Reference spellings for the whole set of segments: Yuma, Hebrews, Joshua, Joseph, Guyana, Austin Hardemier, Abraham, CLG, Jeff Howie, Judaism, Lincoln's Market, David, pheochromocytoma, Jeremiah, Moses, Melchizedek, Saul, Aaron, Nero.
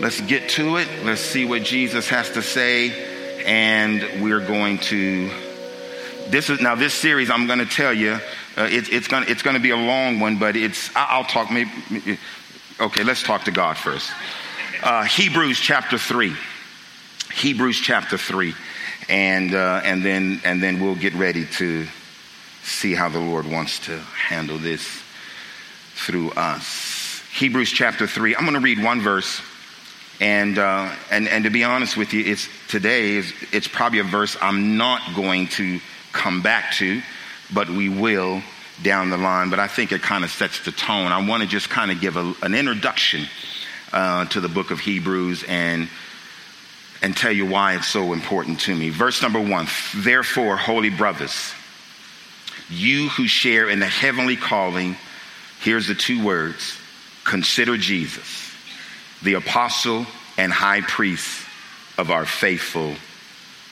Let's get to it. Let's see what Jesus has to say. And we're going to, this series, I'm going to tell you, it's going to be a long one, but I'll talk. Maybe, okay, let's talk to God first. Hebrews chapter 3. Hebrews chapter 3. And then we'll get ready to see how the Lord wants to handle this through us. Hebrews chapter 3. I'm going to read one verse. And to be honest with you, it's probably a verse I'm not going to come back to, but we will down the line. But I think it kind of sets the tone. I want to just kind of give an introduction to the book of Hebrews and tell you why it's so important to me. Verse number 1, therefore, holy brothers, you who share in the heavenly calling, here's the two words, consider Jesus, the apostle and high priest of our faithful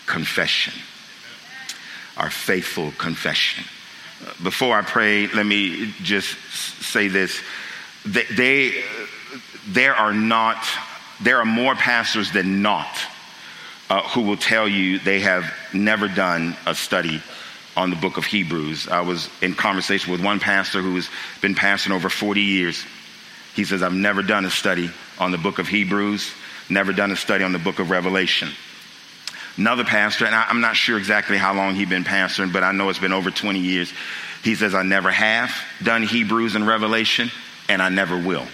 confession. Our faithful confession. Before I pray, let me just say this. There are more pastors than not who will tell you they have never done a study on the book of Hebrews. I was in conversation with one pastor who has been pastoring over 40 years. He says, I've never done a study on the book of Hebrews, never done a study on the book of Revelation. Another pastor, and I'm not sure exactly how long he'd been pastoring, but I know it's been over 20 years. He says, I never have done Hebrews and Revelation, and I never will.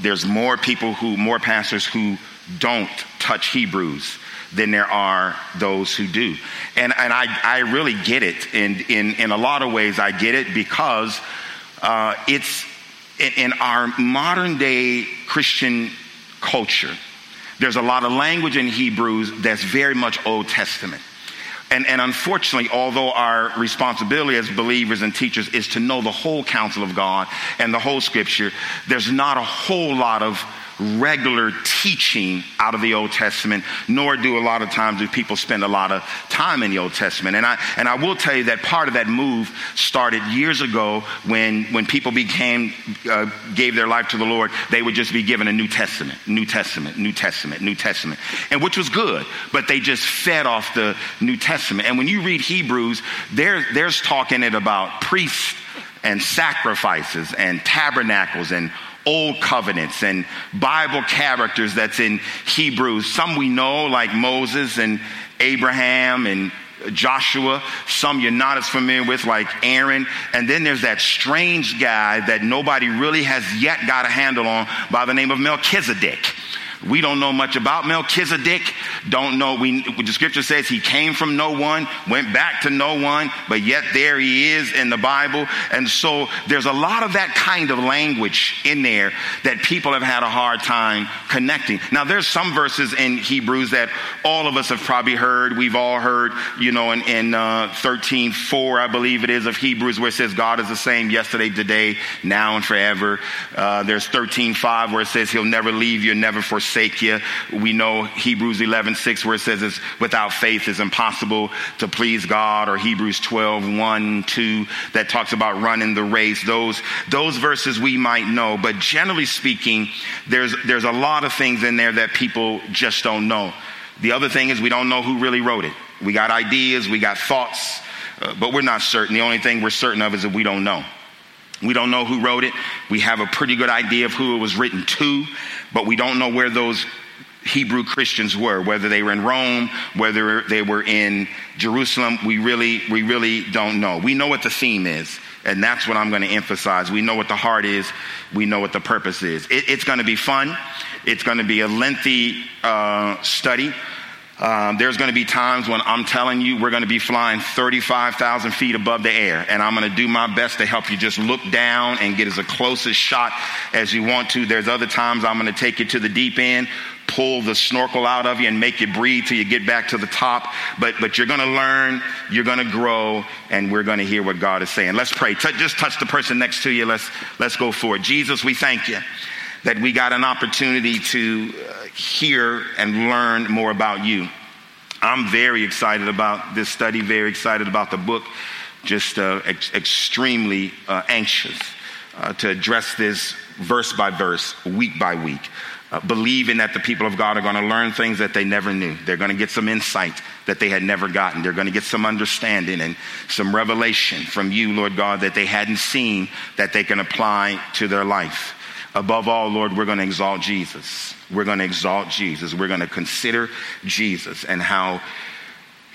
There's more pastors who don't touch Hebrews than there are those who do. And I really get it. And in a lot of ways, I get it because it's, in our modern day Christian culture, there's a lot of language in Hebrews that's very much Old Testament. And unfortunately, although our responsibility as believers and teachers is to know the whole counsel of God and the whole scripture, there's not a whole lot of regular teaching out of the Old Testament, nor do people spend a lot of time in the Old Testament. And I will tell you that part of that move started years ago when people gave their life to the Lord. They would just be given a New Testament, and which was good, but they just fed off the New Testament. And when you read Hebrews, there's talk in it about priests and sacrifices and tabernacles and old covenants and Bible characters that's in Hebrews. Some we know, like Moses and Abraham and Joshua. Some you're not as familiar with, like Aaron. And then there's that strange guy that nobody really has yet got a handle on by the name of Melchizedek. We don't know much about Melchizedek. Don't know. The scripture says he came from no one, went back to no one, but yet there he is in the Bible. And so there's a lot of that kind of language in there that people have had a hard time connecting. Now, there's some verses in Hebrews that all of us have probably heard. We've all heard, in 13:4, I believe it is, of Hebrews, where it says God is the same yesterday, today, now, and forever. There's 13:5, where it says he'll never leave you, never forsake you. We know Hebrews 11:6, where it says it's without faith is impossible to please God, or Hebrews 12:1-2 that talks about running the race. Those verses we might know, but generally speaking, there's a lot of things in there that people just don't know. The other thing is we don't know who really wrote it. We got ideas, we got thoughts, but we're not certain. The only thing we're certain of is that we don't know. We don't know who wrote it. We have a pretty good idea of who it was written to, but we don't know where those Hebrew Christians were, whether they were in Rome, whether they were in Jerusalem. We really don't know. We know what the theme is, and that's what I'm going to emphasize. We know what the heart is. We know what the purpose is. It's going to be fun. It's going to be a lengthy study. There's going to be times when I'm telling you we're going to be flying 35,000 feet above the air, and I'm going to do my best to help you just look down and get as a closest shot as you want to. There's other times I'm going to take you to the deep end, pull the snorkel out of you and make you breathe till you get back to the top. But you're going to learn, you're going to grow, and we're going to hear what God is saying. Let's pray. Just touch the person next to you. Let's go for it. Jesus, we thank you that we got an opportunity to hear and learn more about you. I'm very excited about this study, very excited about the book, just extremely anxious to address this verse by verse, week by week. believing that the people of God are going to learn things that they never knew. They're going to get some insight that they had never gotten. They're going to get some understanding and some revelation from you, Lord God, that they hadn't seen, that they can apply to their life. Above all, Lord, we're going to exalt Jesus. We're going to exalt Jesus. We're going to consider Jesus and how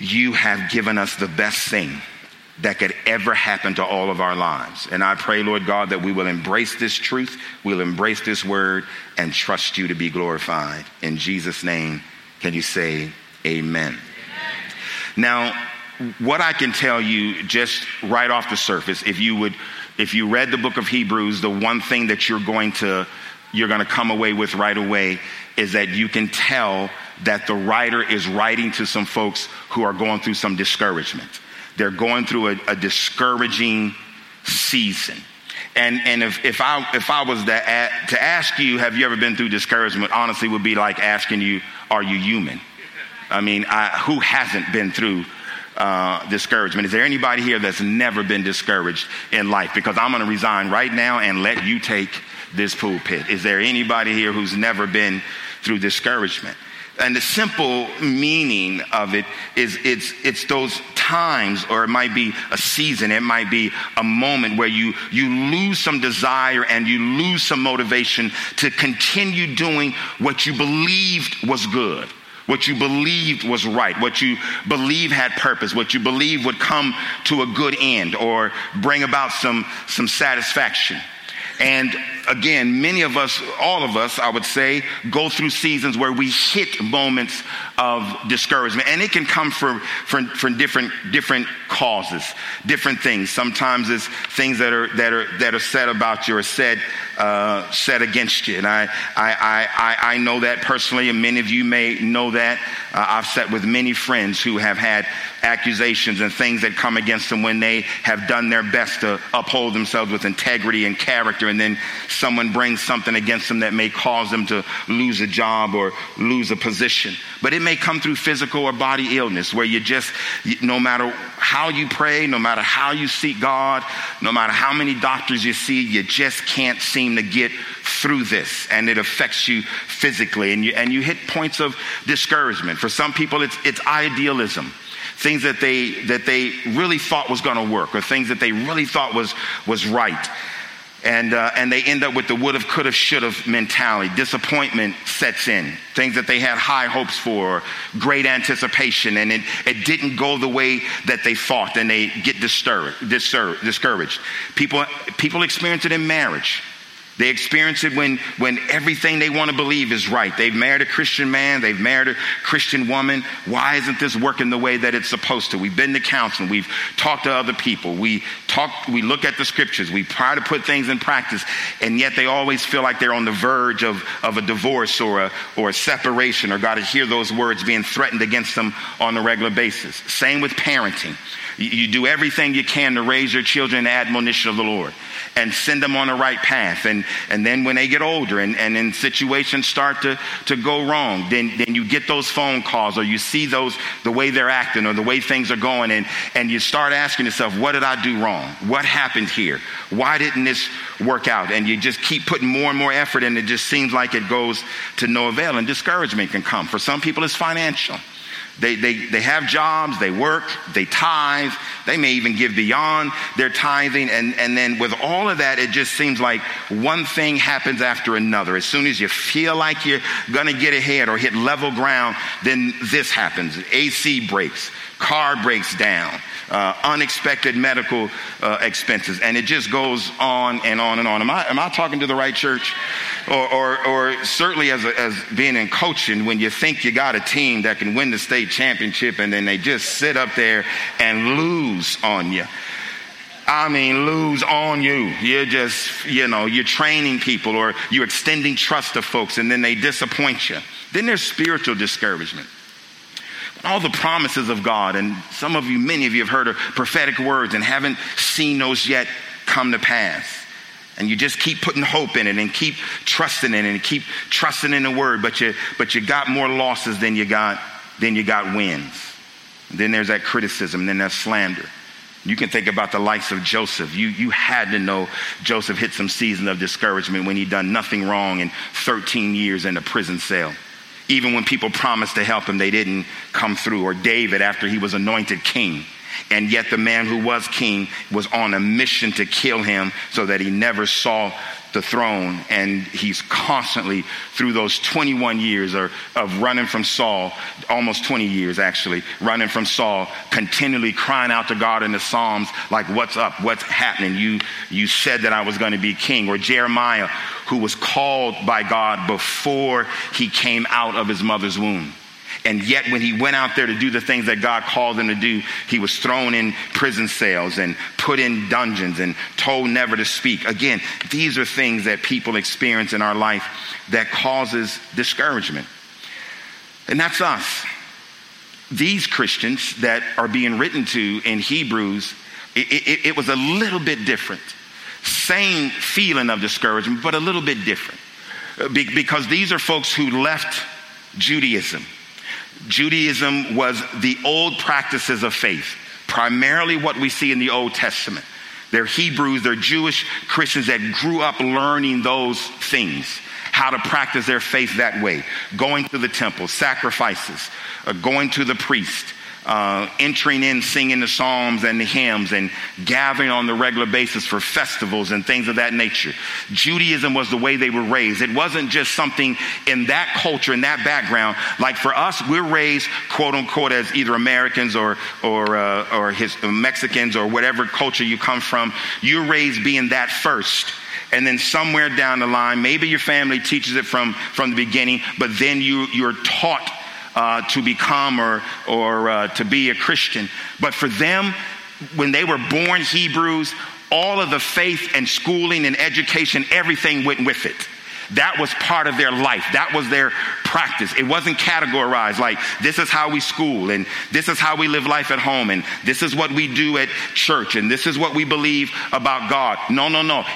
you have given us the best thing that could ever happen to all of our lives. And I pray, Lord God, that we will embrace this truth, we'll embrace this word, and trust you to be glorified. In Jesus' name, can you say amen? Amen. Now, what I can tell you just right off the surface, if you read the book of Hebrews, the one thing that you're going to come away with right away is that you can tell that the writer is writing to some folks who are going through some discouragement. They're going through a discouraging season. And if I was to ask you, have you ever been through discouragement? Honestly, would be like asking you, are you human? I mean, who hasn't been through discouragement? Is there anybody here that's never been discouraged in life? Because I'm going to resign right now and let you take this pulpit. Is there anybody here who's never been through discouragement? And the simple meaning of it is it's those times, or it might be a season, it might be a moment where you lose some desire and you lose some motivation to continue doing what you believed was good, what you believed was right, what you believed had purpose, what you believed would come to a good end or bring about some satisfaction. And again, many of us, all of us, I would say, go through seasons where we hit moments of discouragement. And it can come from different causes, different things. Sometimes it's things that are said about you or said against you. And I know that personally, and many of you may know that. I've sat with many friends who have had accusations and things that come against them when they have done their best to uphold themselves with integrity and character, and then someone brings something against them that may cause them to lose a job or lose a position. But it may come through physical or body illness where you just, no matter how you pray, no matter how you seek God, no matter how many doctors you see, you just can't seem to get through this, and it affects you physically, and you hit points of discouragement. For some people, it's idealism. Things that they really thought was going to work, or things that they really thought was right. And they end up with the would've, could've, should've mentality. Disappointment sets in. Things that they had high hopes for, great anticipation, and it didn't go the way that they thought, and they get discouraged. People experience it in marriage. They experience it when everything they want to believe is right. They've married a Christian man. They've married a Christian woman. Why isn't this working the way that it's supposed to? We've been to counseling. We've talked to other people. We look at the scriptures. We try to put things in practice, and yet they always feel like they're on the verge of a divorce or a separation, or got to hear those words being threatened against them on a regular basis. Same with parenting. You do everything you can to raise your children in the admonition of the Lord and send them on the right path. And then when they get older and situations start to go wrong, then you get those phone calls, or you see the way they're acting or the way things are going, and you start asking yourself, what did I do wrong? What happened here? Why didn't this work out? And you just keep putting more and more effort, and it just seems like it goes to no avail, and discouragement can come. For some people, it's financial. They have jobs, they work, they tithe, they may even give beyond their tithing. And then with all of that, it just seems like one thing happens after another. As soon as you feel like you're going to get ahead or hit level ground, then this happens. AC breaks, car breaks down, unexpected medical expenses. And it just goes on and on and on. Am I talking to the right church? Or certainly as being in coaching, when you think you got a team that can win the state championship, and then they just sit up there and lose on you. I mean, lose on you. You're just, you're training people, or you're extending trust to folks, and then they disappoint you. Then there's spiritual discouragement. All the promises of God, and some of you, many of you have heard of prophetic words and haven't seen those yet come to pass. And you just keep putting hope in it and keep trusting in it and keep trusting in the word, but you got more losses than you got wins. Then there's that criticism, then there's slander. You can think about the likes of Joseph. You had to know Joseph hit some season of discouragement when he'd done nothing wrong in 13 years in a prison cell. Even when people promised to help him, they didn't come through. Or David, after he was anointed king, and yet the man who was king was on a mission to kill him so that he never saw the throne. And he's constantly, through those 21 years of running from Saul, almost 20 years actually, running from Saul, continually crying out to God in the Psalms, like, what's up? What's happening? You said that I was going to be king. Or Jeremiah, who was called by God before he came out of his mother's womb. And yet when he went out there to do the things that God called him to do, he was thrown in prison cells and put in dungeons and told never to speak. Again, these are things that people experience in our life that causes discouragement. And that's us. These Christians that are being written to in Hebrews, it was a little bit different. Same feeling of discouragement, but a little bit different. Because these are folks who left Judaism. Judaism was the old practices of faith, primarily what we see in the Old Testament. They're Hebrews, they're Jewish Christians that grew up learning those things, how to practice their faith that way, going to the temple, sacrifices, going to the priest, entering in, singing the psalms and the hymns, and gathering on the regular basis for festivals and things of that nature. Judaism was the way they were raised. It wasn't just something in that culture, in that background. Like for us, we're raised, quote unquote, as either Americans or Mexicans or whatever culture you come from. You're raised being that first. And then somewhere down the line, maybe your family teaches it from the beginning, but then you're taught to become or to be a Christian. But for them, when they were born Hebrews, all of the faith and schooling and education, everything went with it. That was part of their life. That was their practice. It wasn't categorized like this is how we school and this is how we live life at home and this is what we do at church and this is what we believe about God. No.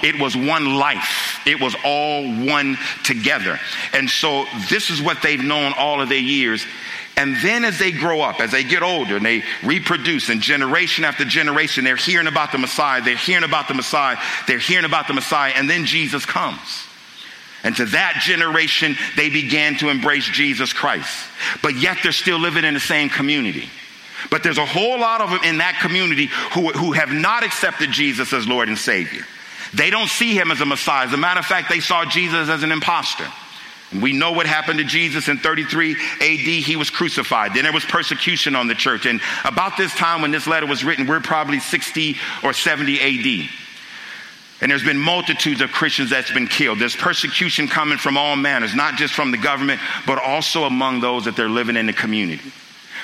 It was one life. It was all one together. And so this is what they've known all of their years. And then as they grow up, as they get older and they reproduce, and generation after generation, they're hearing about the Messiah. They're hearing about the Messiah. They're hearing about the Messiah. And then Jesus comes. And to that generation, they began to embrace Jesus Christ. But yet they're still living in the same community. But there's a whole lot of them in that community who have not accepted Jesus as Lord and Savior. They don't see him as a Messiah. As a matter of fact, they saw Jesus as an imposter. We know what happened to Jesus in 33 AD. He was crucified. Then there was persecution on the church. And about this time when this letter was written, we're probably 60 or 70 AD. And there's been multitudes of Christians that's been killed. There's persecution coming from all manners, not just from the government, but also among those that they're living in the community.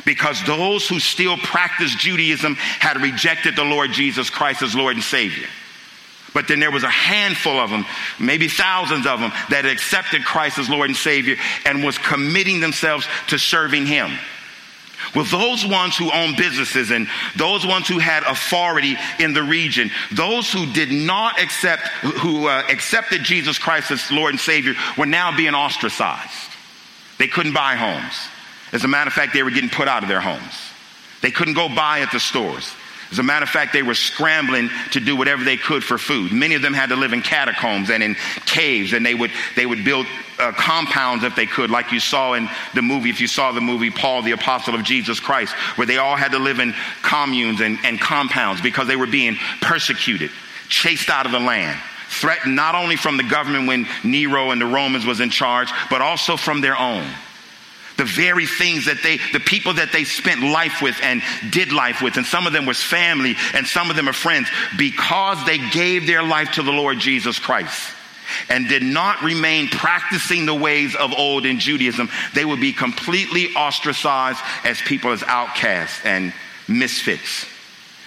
Because those who still practice Judaism had rejected the Lord Jesus Christ as Lord and Savior. But then there was a handful of them, maybe thousands of them, that accepted Christ as Lord and Savior and was committing themselves to serving him. Well, those ones who owned businesses and those ones who had authority in the region, those who did not accept, who accepted Jesus Christ as Lord and Savior, were now being ostracized. They couldn't buy homes. As a matter of fact, they were getting put out of their homes. They couldn't go buy at the stores. As a matter of fact, they were scrambling to do whatever they could for food. Many of them had to live in catacombs and in caves, and they would build compounds if they could, like you saw in the movie, if you saw the movie Paul, the Apostle of Jesus Christ, where they all had to live in communes and compounds because they were being persecuted, chased out of the land, threatened not only from the government when Nero and the Romans was in charge, but also from their own. The very things that the people that they spent life with and did life with, and some of them was family and some of them are friends, because they gave their life to the Lord Jesus Christ and did not remain practicing the ways of old in Judaism, they would be completely ostracized as people, as outcasts and misfits.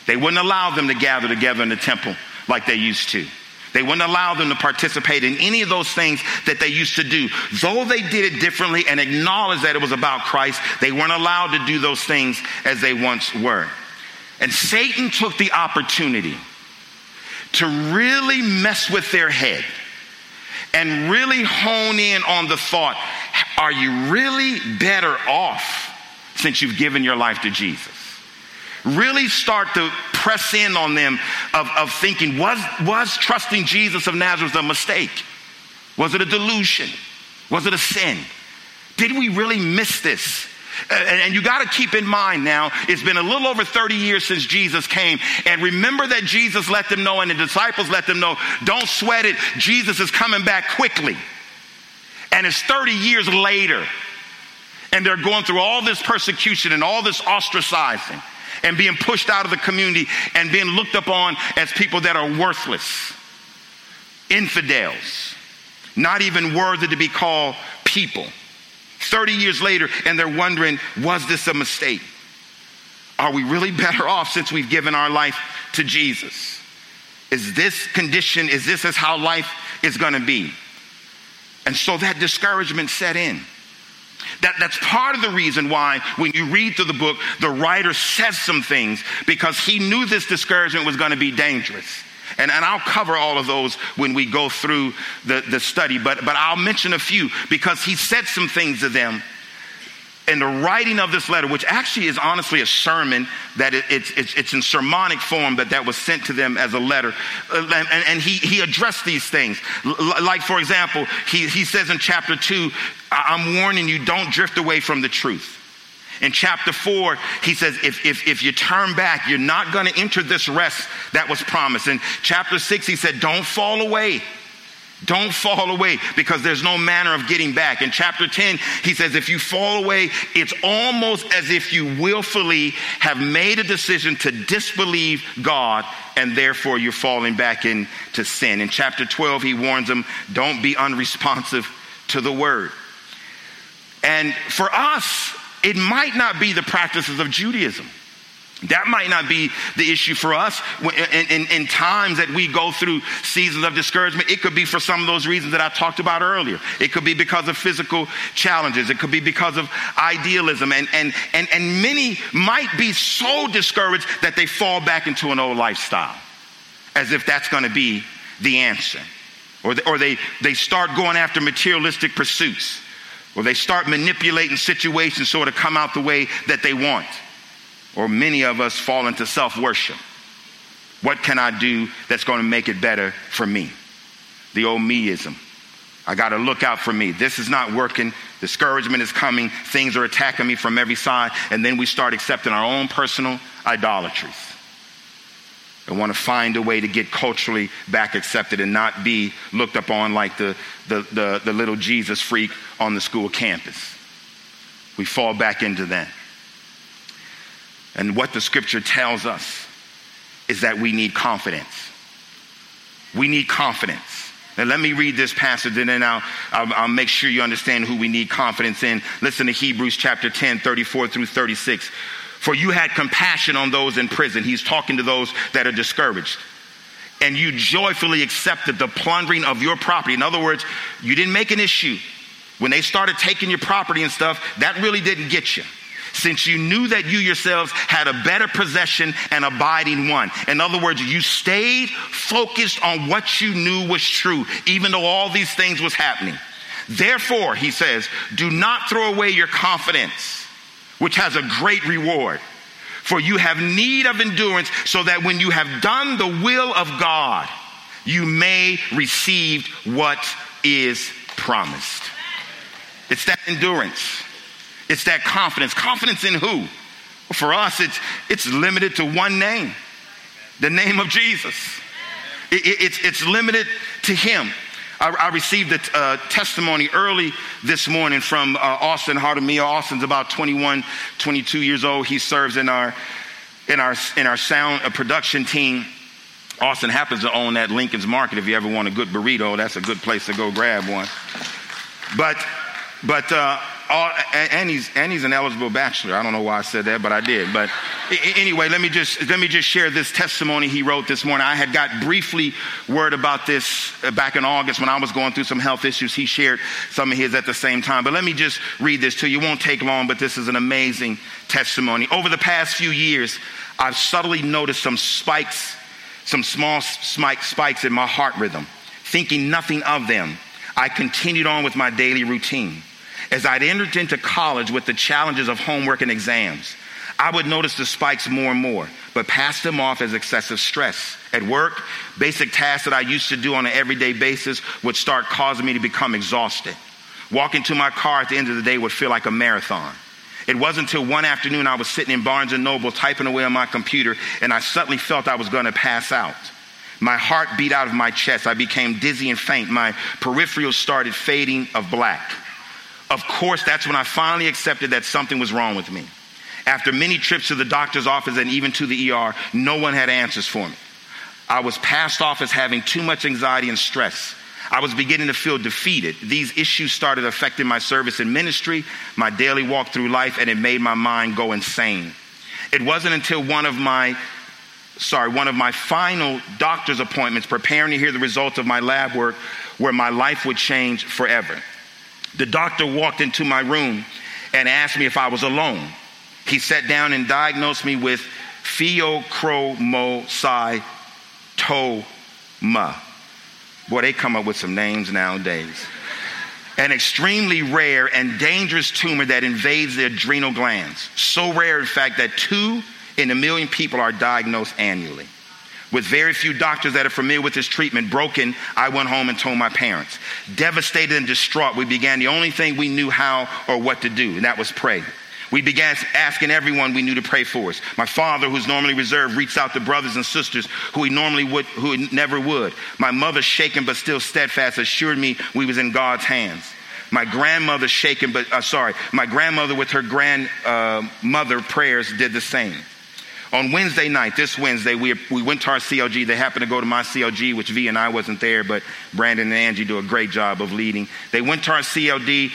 They wouldn't allow them to gather together in the temple like they used to. They wouldn't allow them to participate in any of those things that they used to do. Though they did it differently and acknowledged that it was about Christ, they weren't allowed to do those things as they once were. And Satan took the opportunity to really mess with their head and really hone in on the thought, are you really better off since you've given your life to Jesus? Really start to press in on them of thinking, was trusting Jesus of Nazareth a mistake? Was it a delusion? Was it a sin? Did we really miss this? And you got to keep in mind now, it's been a little over 30 years since Jesus came. And remember that Jesus let them know and the disciples let them know, don't sweat it. Jesus is coming back quickly. And it's 30 years later. And they're going through all this persecution and all this ostracizing and being pushed out of the community and being looked upon as people that are worthless, infidels, not even worthy to be called people. 30 years later, and they're wondering, was this a mistake? Are we really better off since we've given our life to Jesus? Is this how life is going to be? And so that discouragement set in. That's part of the reason why when you read through the book, the writer says some things because he knew this discouragement was going to be dangerous. And I'll cover all of those when we go through the study, but I'll mention a few because he said some things to them in the writing of this letter, which actually is honestly a sermon that it's in sermonic form that was sent to them as a letter. And he addressed these things. Like, for example, he says in chapter 2, I'm warning you, don't drift away from the truth. In chapter 4, he says, if you turn back, you're not going to enter this rest that was promised. In chapter 6, he said, don't fall away. Don't fall away because there's no manner of getting back. In chapter 10, he says, if you fall away, it's almost as if you willfully have made a decision to disbelieve God and therefore you're falling back into sin. In chapter 12, he warns them, don't be unresponsive to the word. And for us, it might not be the practices of Judaism. That might not be the issue for us in times that we go through seasons of discouragement. It could be for some of those reasons that I talked about earlier. It could be because of physical challenges. It could be because of idealism. And many might be so discouraged that they fall back into an old lifestyle as if that's going to be the answer. Or they start going after materialistic pursuits. Or they start manipulating situations so to come out the way that they want. Or many of us fall into self-worship. What can I do that's going to make it better for me? The old meism. I got to look out for me. This is not working. Discouragement is coming. Things are attacking me from every side. And then we start accepting our own personal idolatries. I want to find a way to get culturally back accepted and not be looked upon like the little Jesus freak on the school campus. We fall back into that. And what the scripture tells us is that we need confidence. We need confidence. Now, let me read this passage, and then I'll make sure you understand who we need confidence in. Listen to Hebrews chapter 10, 34 through 36. For you had compassion on those in prison. He's talking to those that are discouraged. And you joyfully accepted the plundering of your property. In other words, you didn't make an issue. When they started taking your property and stuff, that really didn't get you. Since you knew that you yourselves had a better possession and abiding one. In other words, you stayed focused on what you knew was true, even though all these things was happening. Therefore, he says, do not throw away your confidence, which has a great reward. For you have need of endurance so that when you have done the will of God, you may receive what is promised. It's that endurance. It's that confidence. Confidence in who? For us, it's limited to one name, the name of Jesus. It's limited to him. I received a testimony early this morning from Austin Hardemier. Austin's about 21, 22 years old. He serves in our sound production team. Austin happens to own that Lincoln's Market. If you ever want a good burrito, that's a good place to go grab one. But he's an eligible bachelor. I don't know why I said that, but I did. But anyway, let me just share this testimony he wrote this morning. I had got briefly word about this back in August when I was going through some health issues. He shared some of his at the same time. But let me just read this to you. It won't take long, but this is an amazing testimony. Over the past few years, I've subtly noticed some small spikes in my heart rhythm. Thinking nothing of them, I continued on with my daily routine. As I'd entered into college with the challenges of homework and exams, I would notice the spikes more and more. but pass them off as excessive stress. At work, basic tasks that I used to do on an everyday basis would start causing me to become exhausted. Walking to my car at the end of the day would feel like a marathon. It wasn't until one afternoon I was sitting in Barnes & Noble typing away on my computer and I suddenly felt I was going to pass out. My heart beat out of my chest. I became dizzy and faint. My peripherals started fading of black. Of course, that's when I finally accepted that something was wrong with me. After many trips to the doctor's office and even to the ER, no one had answers for me. I was passed off as having too much anxiety and stress. I was beginning to feel defeated. These issues started affecting my service in ministry, my daily walk through life, and it made my mind go insane. It wasn't until one of my final doctor's appointments, preparing to hear the results of my lab work, where my life would change forever. The doctor walked into my room and asked me if I was alone. He sat down and diagnosed me with pheochromocytoma. Boy, they come up with some names nowadays. An extremely rare and dangerous tumor that invades the adrenal glands. So rare, in fact, that 2 in a million people are diagnosed annually. With very few doctors that are familiar with this treatment broken, I went home and told my parents. Devastated and distraught, we began the only thing we knew how or what to do, and that was pray. We began asking everyone we knew to pray for us. My father, who's normally reserved, reached out to brothers and sisters who he never would. My mother, shaken but still steadfast, assured me we was in God's hands. My grandmother, with her grandmother prayers did the same. On Wednesday night, this Wednesday, we went to our CLG. They happened to go to my CLG, which V and I wasn't there, but Brandon and Angie do a great job of leading. They went to our CLG.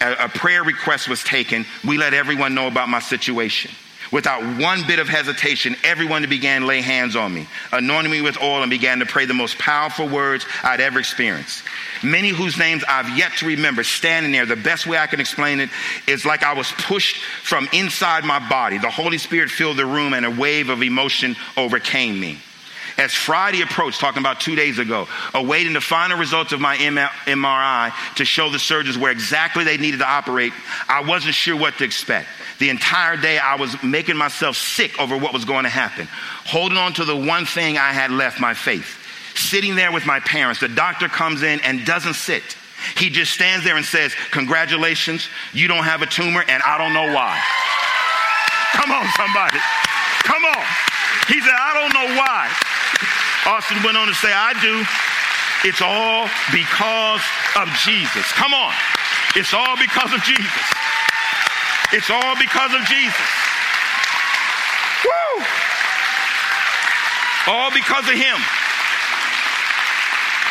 A prayer request was taken. We let everyone know about my situation. Without one bit of hesitation, everyone began to lay hands on me, anointing me with oil, and began to pray the most powerful words I'd ever experienced. Many whose names I've yet to remember standing there. The best way I can explain it is like I was pushed from inside my body. The Holy Spirit filled the room and a wave of emotion overcame me. As Friday approached, talking about 2 days ago, awaiting the final results of my MRI to show the surgeons where exactly they needed to operate, I wasn't sure what to expect. The entire day I was making myself sick over what was going to happen, holding on to the one thing I had left, my faith. Sitting there with my parents, the doctor comes in and doesn't sit. He just stands there and says, "Congratulations, you don't have a tumor and I don't know why." Come on, somebody. Come on. He said, "I don't know why." Austin went on to say, "I do. It's all because of Jesus." Come on. It's all because of Jesus. It's all because of Jesus. Woo! All because of him.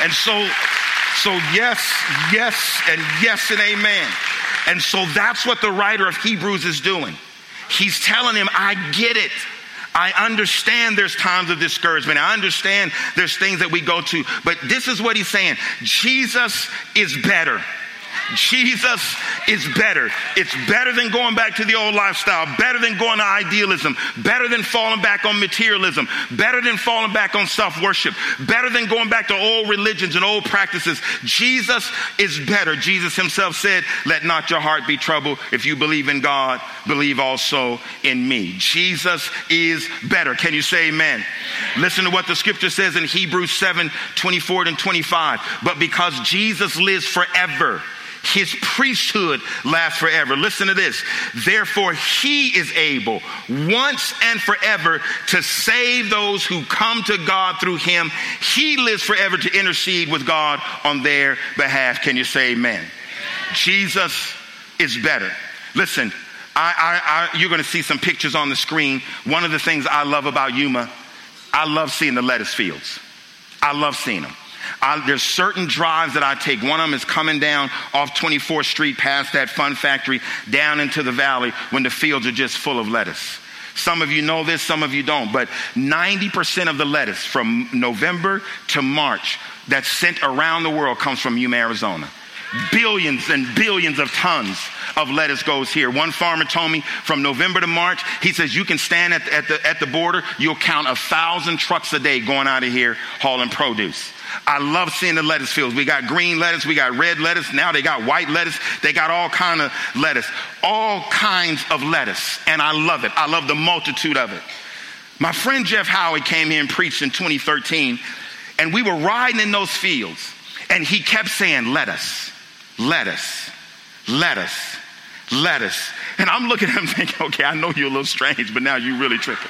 And so yes, and yes, and amen. And so that's what the writer of Hebrews is doing. He's telling him, I get it. I understand there's times of discouragement. I understand there's things that we go to. But this is what he's saying. Jesus is better. Jesus is better. It's better than going back to the old lifestyle, better than going to idealism, better than falling back on materialism, better than falling back on self-worship, better than going back to old religions and old practices. Jesus is better. Jesus himself said, "Let not your heart be troubled. If you believe in God, believe also in me." Jesus is better. Can you say amen? Listen to what the scripture says in Hebrews 7:24-25. "But because Jesus lives forever, his priesthood lasts forever." Listen to this. "Therefore, he is able once and forever to save those who come to God through him. He lives forever to intercede with God on their behalf." Can you say amen? Amen. Jesus is better. Listen, you're going to see some pictures on the screen. One of the things I love about Yuma, I love seeing the lettuce fields. I love seeing them. There's certain drives that I take. One of them is coming down off 24th Street past that fun factory down into the valley when the fields are just full of lettuce. Some of you know this, some of you don't, but 90% of the lettuce from November to March that's sent around the world comes from Yuma, Arizona. Billions and billions of tons of lettuce goes here. One farmer told me from November to March, he says, you can stand at the border, you'll count 1,000 trucks a day going out of here hauling produce. I love seeing the lettuce fields. We got green lettuce, we got red lettuce, now they got white lettuce, they got all kinds of lettuce, and I love it. I love the multitude of it. My friend Jeff Howie came here and preached in 2013, and we were riding in those fields, and he kept saying, let us, let us, let us, let us. And I'm looking at him thinking, okay, I know you're a little strange, but now you're really tripping.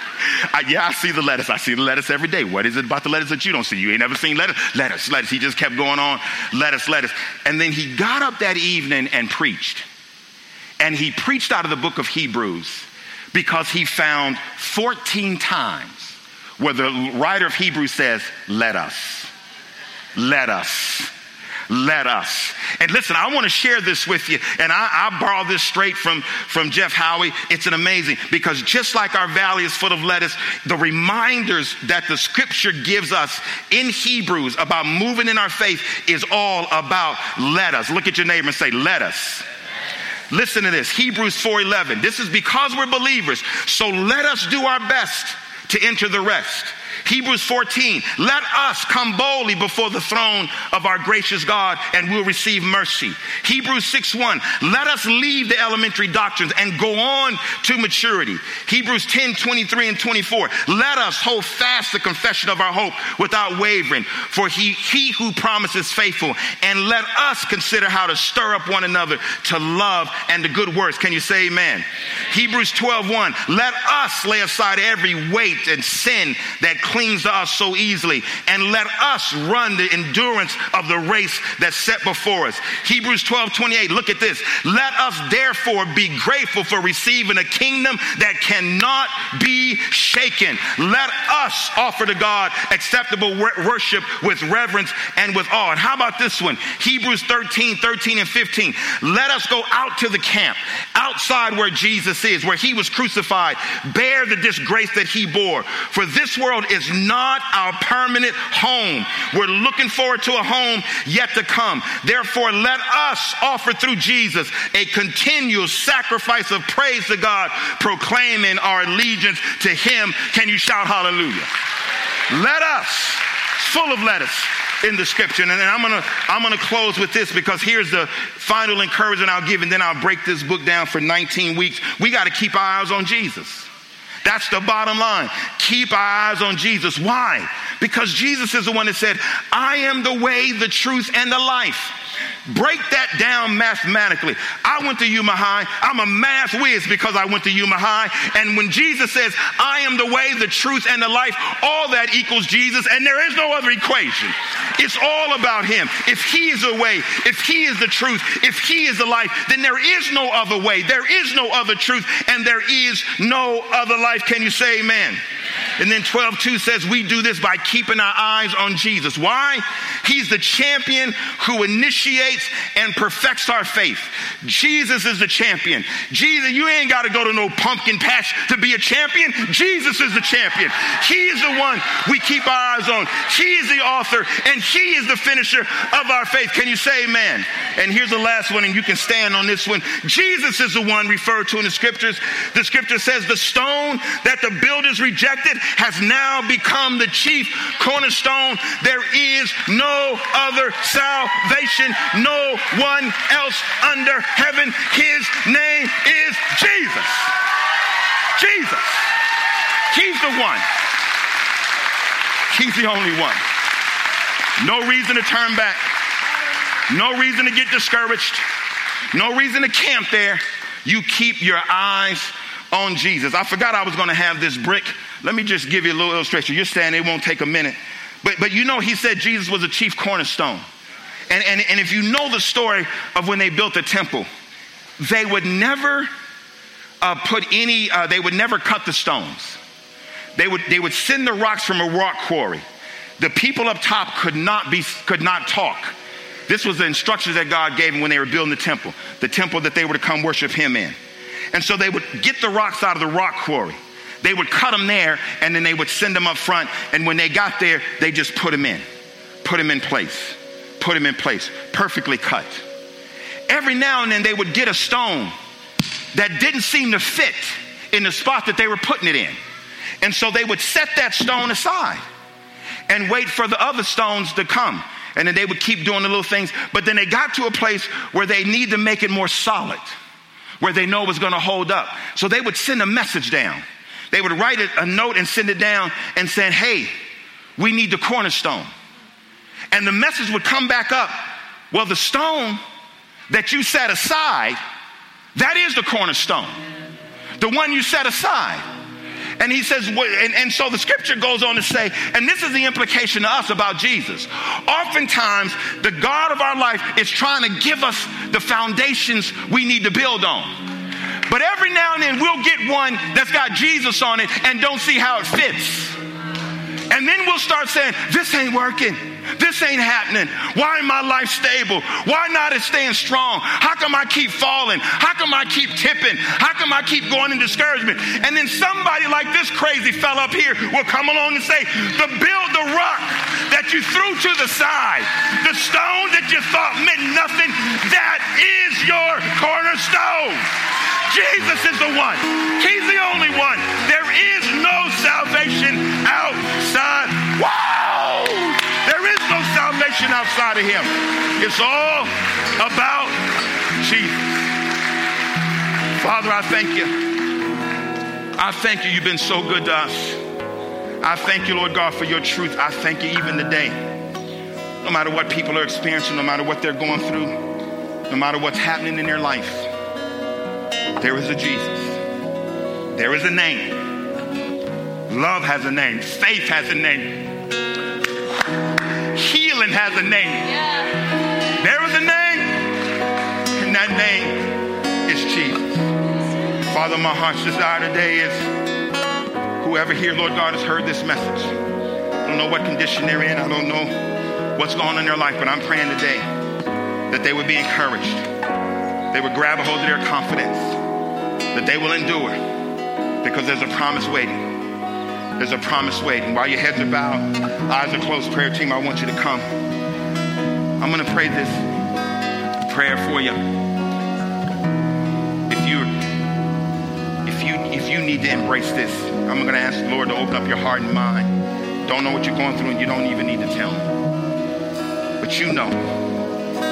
I see the lettuce. I see the lettuce every day. What is it about the lettuce that you don't see? You ain't never seen lettuce? Lettuce, lettuce. He just kept going on, lettuce, lettuce. And then he got up that evening and preached. And he preached out of the book of Hebrews, because he found 14 times where the writer of Hebrews says, let us, let us, let us. And listen, I want to share this with you. And I borrow this straight from Jeff Howie. It's an amazing, because just like our valley is full of lettuce, the reminders that the scripture gives us in Hebrews about moving in our faith is all about let us. Look at your neighbor and say, let us. Listen to this, Hebrews 4:11. This is because we're believers, so let us do our best to enter the rest. Hebrews 14, let us come boldly before the throne of our gracious God, and we'll receive mercy. Hebrews 6:1, let us leave the elementary doctrines and go on to maturity. Hebrews 10:23 and 24, let us hold fast the confession of our hope without wavering, for he who promises faithful, and let us consider how to stir up one another to love and to good works. Can you say amen? Hebrews 12:1, let us lay aside every weight and sin that clings to us so easily, and let us run the endurance of the race that's set before us. Hebrews 12:28, look at this. Let us therefore be grateful for receiving a kingdom that cannot be shaken. Let us offer to God acceptable worship with reverence and with awe. And how about this one? Hebrews 13:13 and 15. Let us go out to the camp, outside where Jesus is, where he was crucified, bear the disgrace that he bore. For this world is not our permanent home. We're looking forward to a home yet to come. Therefore, let us offer through Jesus a continual sacrifice of praise to God, proclaiming our allegiance to him. Can you shout hallelujah? Let us, full of lettuce in the scripture. And I'm gonna close with this, because here's the final encouragement I'll give, and then I'll break this book down for 19 weeks. We got to keep our eyes on Jesus. That's the bottom line. Keep our eyes on Jesus. Why? Because Jesus is the one that said, I am the way, the truth, and the life. Break that down mathematically. I went to Yuma High. I'm a math whiz because I went to Yuma High. And when Jesus says, I am the way, the truth, and the life, all that equals Jesus, and there is no other equation. It's all about him. If he is the way, if he is the truth, if he is the life, then there is no other way. There is no other truth, and there is no other life. Can you say amen? And then 12:2 says we do this by keeping our eyes on Jesus. Why? He's the champion who initiates and perfects our faith. Jesus is the champion. Jesus, you ain't got to go to no pumpkin patch to be a champion. Jesus is the champion. He is the one we keep our eyes on. He is the author, and he is the finisher of our faith. Can you say amen? And here's the last one, and you can stand on this one. Jesus is the one referred to in the scriptures. The scripture says the stone that the builders rejected has now become the chief cornerstone. There is no other salvation, no one else under heaven. His name is Jesus. Jesus. He's the one. He's the only one. No reason to turn back. No reason to get discouraged. No reason to camp there. You keep your eyes on Jesus. I forgot I was going to have this brick. Let me just give you a little illustration. You're standing, it won't take a minute. But you know, he said Jesus was a chief cornerstone. And if you know the story of when they built the temple, they would never they would never cut the stones. They would send the rocks from a rock quarry. The people up top could not talk. This was the instructions that God gave them when they were building the temple that they were to come worship him in. And so they would get the rocks out of the rock quarry. They would cut them there, and then they would send them up front. And when they got there, they just put them in place, perfectly cut. Every now and then they would get a stone that didn't seem to fit in the spot that they were putting it in. And so they would set that stone aside and wait for the other stones to come. And then they would keep doing the little things. But then they got to a place where they need to make it more solid, where they know it was going to hold up. So they would send a message down. They would write a note and send it down and saying, hey, we need the cornerstone. And the message would come back up. Well, the stone that you set aside, that is the cornerstone. The one you set aside. And he says, and so the scripture goes on to say, and this is the implication to us about Jesus. Oftentimes, the God of our life is trying to give us the foundations we need to build on. But every now and then, we'll get one that's got Jesus on it and don't see how it fits. And then we'll start saying, this ain't working. This ain't happening. Why ain't my life stable? Why not it staying strong? How come I keep falling? How come I keep tipping? How come I keep going in discouragement? And then somebody like this crazy fella up here will come along and say, the rock that you threw to the side, the stone that you thought meant nothing, that is your cornerstone. Jesus is the one. He's the only one. There is no salvation outside. Whoa! No salvation outside of him. It's all about Jesus. Father, I thank you. I thank you. You've been so good to us. I thank you, Lord God, for your truth. I thank you even today. No matter what people are experiencing, no matter what they're going through, no matter what's happening in their life, there is a Jesus. There is a name. Love has a name. Faith has a name. Healing has a name. Yeah. There is a name, and that name is Jesus. Father, my heart's desire today is whoever here, Lord God, has heard this message. I don't know what condition they're in. I don't know what's going on in their life, but I'm praying today that they would be encouraged. They would grab a hold of their confidence, that they will endure, because there's a promise waiting. There's a promise waiting. While your heads are bowed, eyes are closed, prayer team, I want you to come. I'm going to pray this prayer for you. If you need to embrace this, I'm going to ask the Lord to open up your heart and mind. Don't know what you're going through, and you don't even need to tell me. But you know,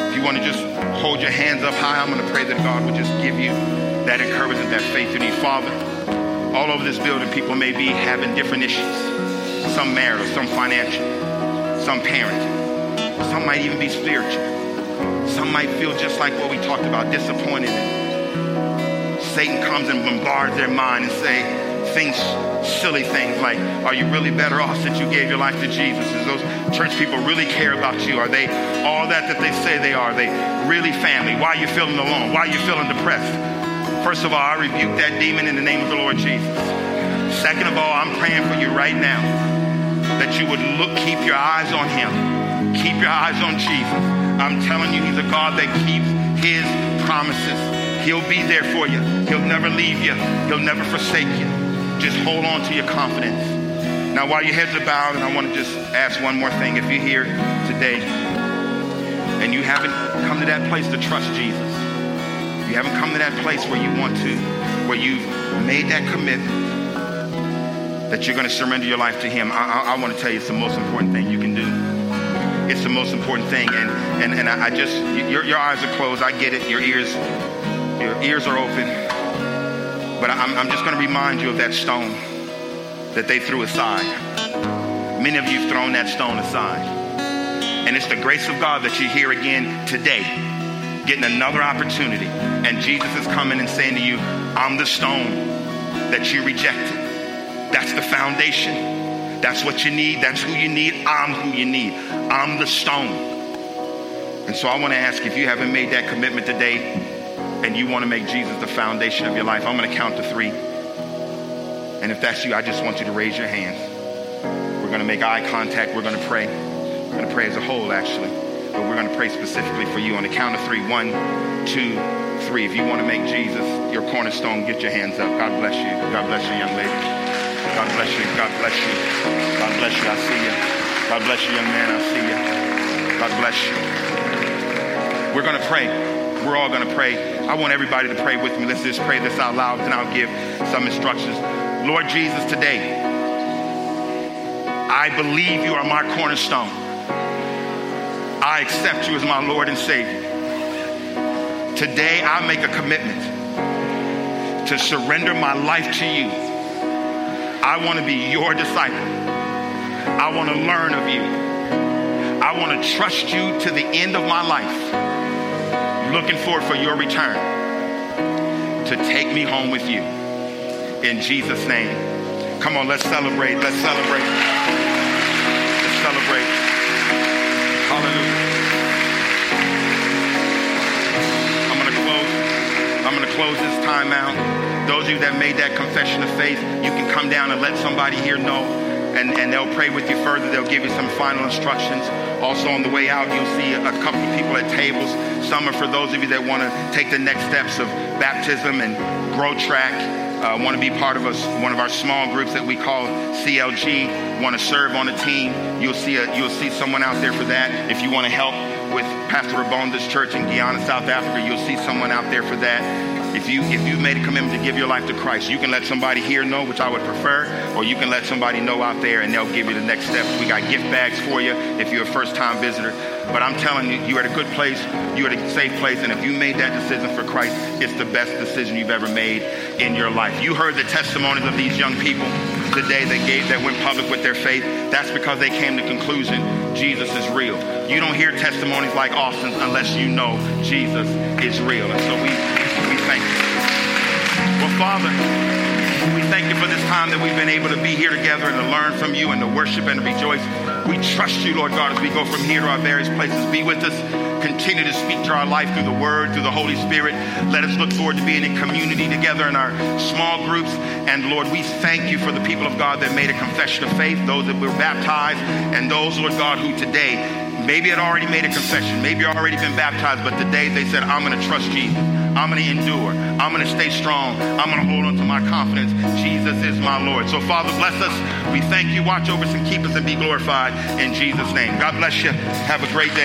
if you want to just hold your hands up high, I'm going to pray that God will just give you that encouragement, that faith you need. Father, all over this building, people may be having different issues. Some marital, some financial, some parenting. Some might even be spiritual. Some might feel just like what we talked about, disappointed. Satan comes and bombards their mind and say things, silly things like, are you really better off since you gave your life to Jesus? Does those church people really care about you? Are they all that they say they are? Are they really family? Why are you feeling alone? Why are you feeling depressed? First of all, I rebuke that demon in the name of the Lord Jesus. Second of all, I'm praying for you right now that you would look, keep your eyes on him. Keep your eyes on Jesus. I'm telling you, he's a God that keeps his promises. He'll be there for you. He'll never leave you. He'll never forsake you. Just hold on to your confidence. Now, while your heads are bowed, and I want to just ask one more thing. If you're here today and you haven't come to that place to trust Jesus, you haven't come to that place where you want to, where you've made that commitment that you're going to surrender your life to him, I want to tell you it's the most important thing you can do. It's the most important thing. And I just, your eyes are closed. I get it. Your ears are open. But I'm just going to remind you of that stone that they threw aside. Many of you have thrown that stone aside. And it's the grace of God that you're here again today, getting another opportunity. And Jesus is coming and saying to you, I'm the stone that you rejected. That's the foundation. That's what you need. That's who you need. I'm who you need. I'm the stone. And so I want to ask, if you haven't made that commitment today and you want to make Jesus the foundation of your life, I'm going to count to three. And if that's you, I just want you to raise your hands. We're going to make eye contact. We're going to pray. We're going to pray as a whole, actually. But we're going to pray specifically for you on the count of three. 1, 2, 3. If you want to make Jesus your cornerstone, get your hands up. God bless you. God bless you, young lady. God bless you. God bless you. God bless you. I see you. God bless you, young man. I see you. God bless you. We're going to pray. We're all going to pray. I want everybody to pray with me. Let's just pray this out loud, and I'll give some instructions. Lord Jesus, today, I believe you are my cornerstone. I accept you as my Lord and Savior. Today, I make a commitment to surrender my life to you. I want to be your disciple. I want to learn of you. I want to trust you to the end of my life. Looking forward for your return to take me home with you. In Jesus' name. Come on, let's celebrate. Let's celebrate. Let's celebrate. Hallelujah. I'm going to close this time out. Those of you that made that confession of faith, you can come down and let somebody here know, and they'll pray with you further. They'll give you some final instructions. Also on the way out, you'll see a couple of people at tables. Some are for those of you that want to take the next steps of baptism and grow track, want to be part of one of our small groups that we call CLG, want to serve on a team. You'll see someone out there for that. If you want to help with Pastor Rabonda's church in Guyana, South Africa, you'll see someone out there for that. If you made a commitment to give your life to Christ, you can let somebody here know, which I would prefer, or you can let somebody know out there and they'll give you the next steps. We got gift bags for you if you're a first-time visitor. But I'm telling you, you're at a good place, you're at a safe place, and if you made that decision for Christ, it's the best decision you've ever made in your life. You heard the testimonies of these young people today that went public with their faith. That's because they came to the conclusion Jesus is real. You don't hear testimonies like Austin's unless you know Jesus is real. And so we thank you. Well, Father, we thank you for this time that we've been able to be here together and to learn from you and to worship and to rejoice. We trust you, Lord God, as we go from here to our various places. Be with us. Continue to speak to our life through the Word, through the Holy Spirit. Let us look forward to being in community together in our small groups. And Lord, we thank you for the people of God that made a confession of faith, those that were baptized, and those, Lord God, who today maybe had already made a confession, maybe already been baptized, but today they said, I'm going to trust Jesus. I'm going to endure. I'm going to stay strong. I'm going to hold on to my confidence. Jesus is my Lord. So, Father, bless us. We thank you. Watch over us and keep us and be glorified in Jesus' name. God bless you. Have a great day.